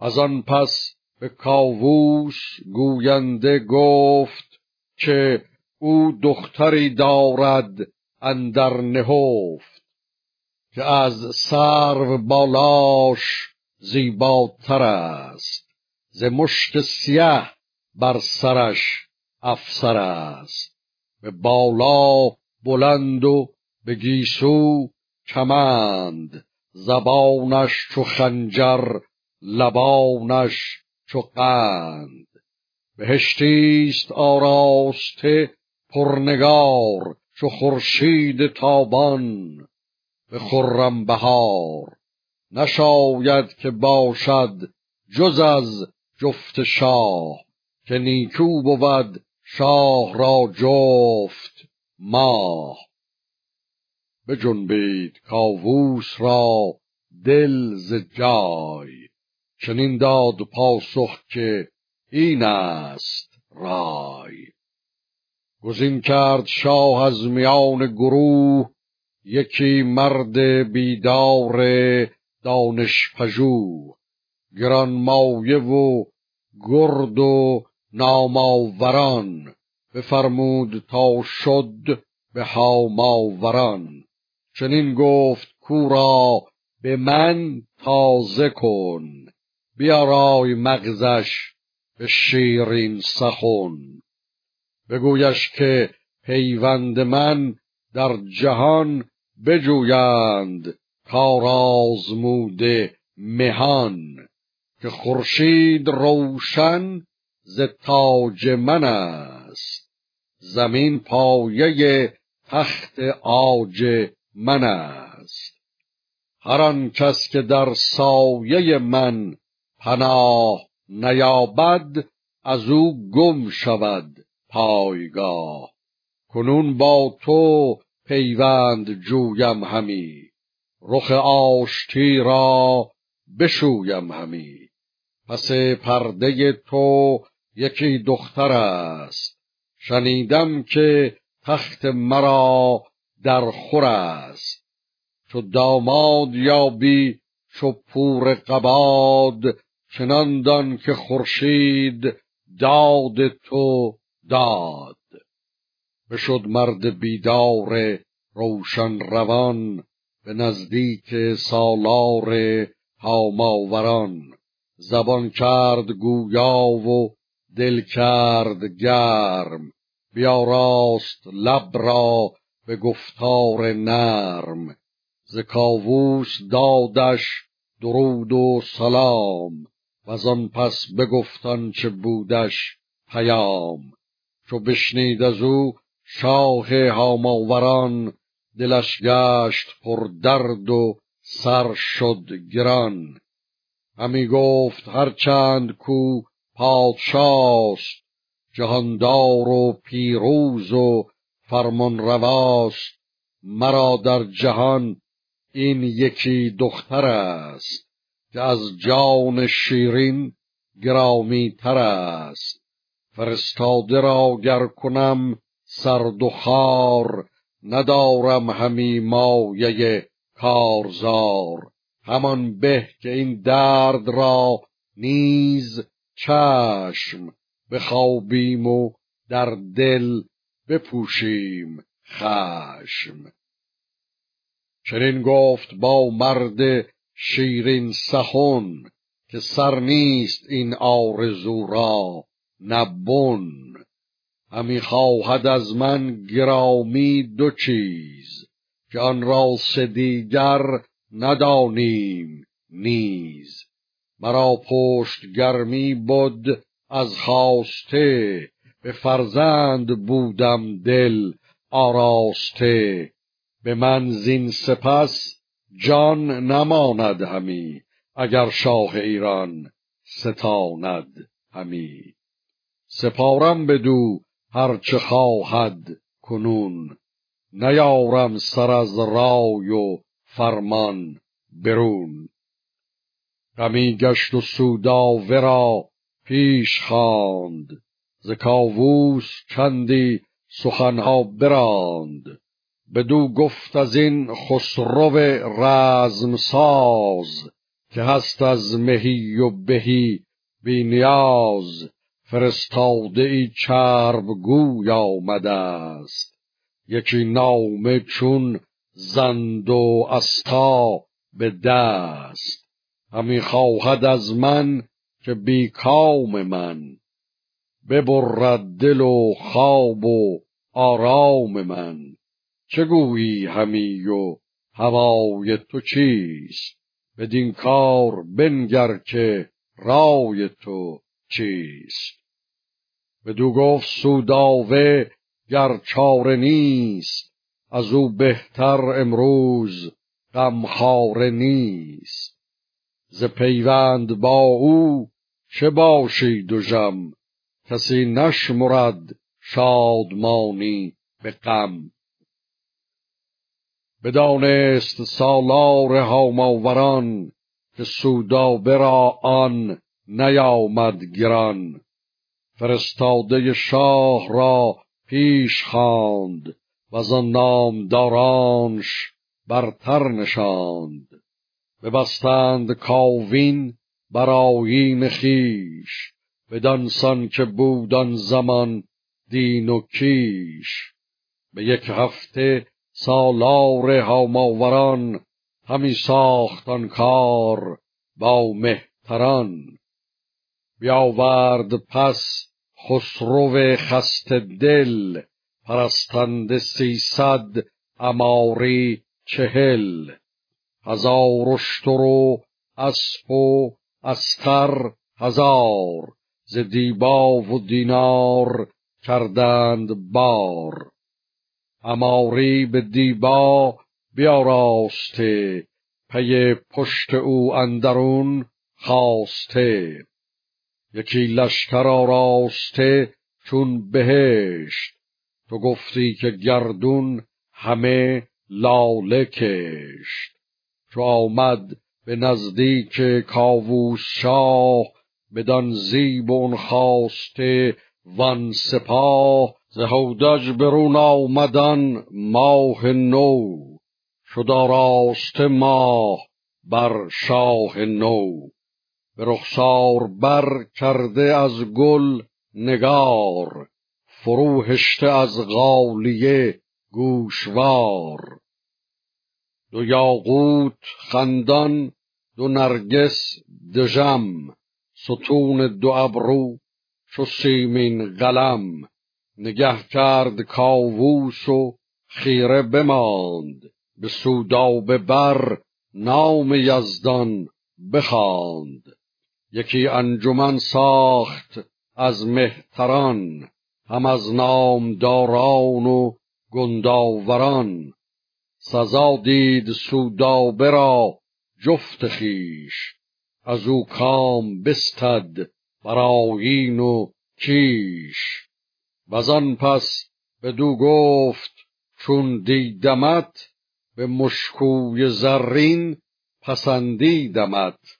از آن پس به کاووش گوینده گفت که او دختری دارد اندر نهفت که از سرو بالاش زیباتر است، ز مشت سیه بر سرش افسر است، به بالا بلند و به گیسو کمند، زبانش چو خنجر لبانش چو قند، بهشتیست آراسته پرنگار چو خورشید تابان به خرم بهار، نشاید که باشد جز از جفت شاه، که نیکو بود شاه را جفت ماه. بجنبید کاووس را دل ز جای، چنین داد پاسخ که این است رای. گزین کرد شاه از میان گروه یکی مرد بیدار دانشپژوه، گرانمایه و گرد و ناماوران، بفرمود تا شد به هاماوران. چنین گفت کو را به من تازه کن، بیارای مغزش به شیرین سخن، بگویش که پیوند من در جهان بجویند کارآزموده مهان، که خورشید روشن ز تاج من است، زمین پایه تخت عاج من است. هر آن کس که در سایه من پناه نیابد، از او گم شود پایگاه. کنون با تو پیوند جویم همی، رخ آشتی را بشویم همی. پس پرده تو یکی دختر است، شنیدم که تخت مرا در خور است. چو داماد یابی چو پور قباد، چنان دان که خورشید داد تو داد. بشد مرد بیدار روشن روان به نزدیک سالار هاماوران، زبان کرد گویا و دل کرد گرم، بیاراست لب را به گفتار نرم. ز کاووس دادش درود و سلام، وزان پس بگفتن چه بودش پیام. چو بشنید از او شاه هاماوران، دلش گشت پر درد و سر شد گران. همی گفت هرچند کو پادشاست، جهاندار و پیروز و فرمان رواست، مرا در جهان این یکی دختر است، که از جان شیرین گرامی تر است. فرستاده را گر کنم سرد و خوار، ندارم همی مایه کارزار. همان به که این درد را نیز چشم، بخوابیم و در دل بپوشیم خشم. چنین گفت با مرد شیرین سخن، که سر نیست این آرزو را نبون. همی خواهد از من گرامی دو چیز، که آن را سه دیگر ندانیم نیز. مرا پشت گرمی بود از خواسته، به فرزند بودم دل آراسته. به من زین سپس جان نماند همی، اگر شاه ایران ستاند همی. سپارم بدو هرچه خواهد کنون، نیارم سر از رای و فرمان برون. غمی گشت و سوداوه را پیش خواند، ز کاووس چندی سخنها براند. بدو گفت از این خسرو رزم ساز، که هست از مهی و بهی بی نیاز، فرستاده ای چرب گوی آمده است. یکی نامه چون زند و استا به دست، همی خواهد از من که بی کام من، ببرد دل و خواب و آرام من. چه گویی همی و هوای تو چیست؟ بدین کار بنگر که رای تو چیست؟ بدو گفت سوداوه گر چاره نیست، از او بهتر امروز غمخواره نیست. ز پیوند با او چه باشی دژم، کسی نشمرد شادمانی به غم. بدانست سالار هاماوران که سودابه را آن نیامد گران. فرستاده شاه را پیش خواند وز آن نامدارانش برتر نشاند. ببستند کاوین بر آیین خویش، بدان سان که بود آن زمان دین و کیش. به یک هفته سالار هاماوران، همی ساخت آن کار با مهتران. بیاورد پس خسرو خسته دل، پرستنده 300 اماری 40. 1000 اشتر و اسپ و استر 1000، ز دیبا و دینار کردند بار. اماری به دیبا بیاراسته، پی پشت او اندرون خواسته. یکی لشکر آراسته چون بهشت، تو گفتی که گردون همه لاله کشت. چو آمد به نزدیک کاووس شاه، بدان زیب اون خواسته وان سپاه. ز هودج برون آمدن ماه نو، شد آراسته ماه بر شاه نو. به رخسار بر کرده از گل نگار، فرو هشته از غالیه گوشوار. 2 یاقوت خندان، 2 نرگس دژم، ستون 2 ابرو چو سیمین قلم. نگه کرد کاووس و خیره بماند، به سودابه بر نام یزدان بخواند. یکی انجمن ساخت از مهتران، هم از نامداران و گنداوران. سزا دید سودابه را جفت خویش، از او کام بستد بر آیین و کیش. وزان پس بدو گفت چون دیدمت، به مشکوی زرین پسندیدمت.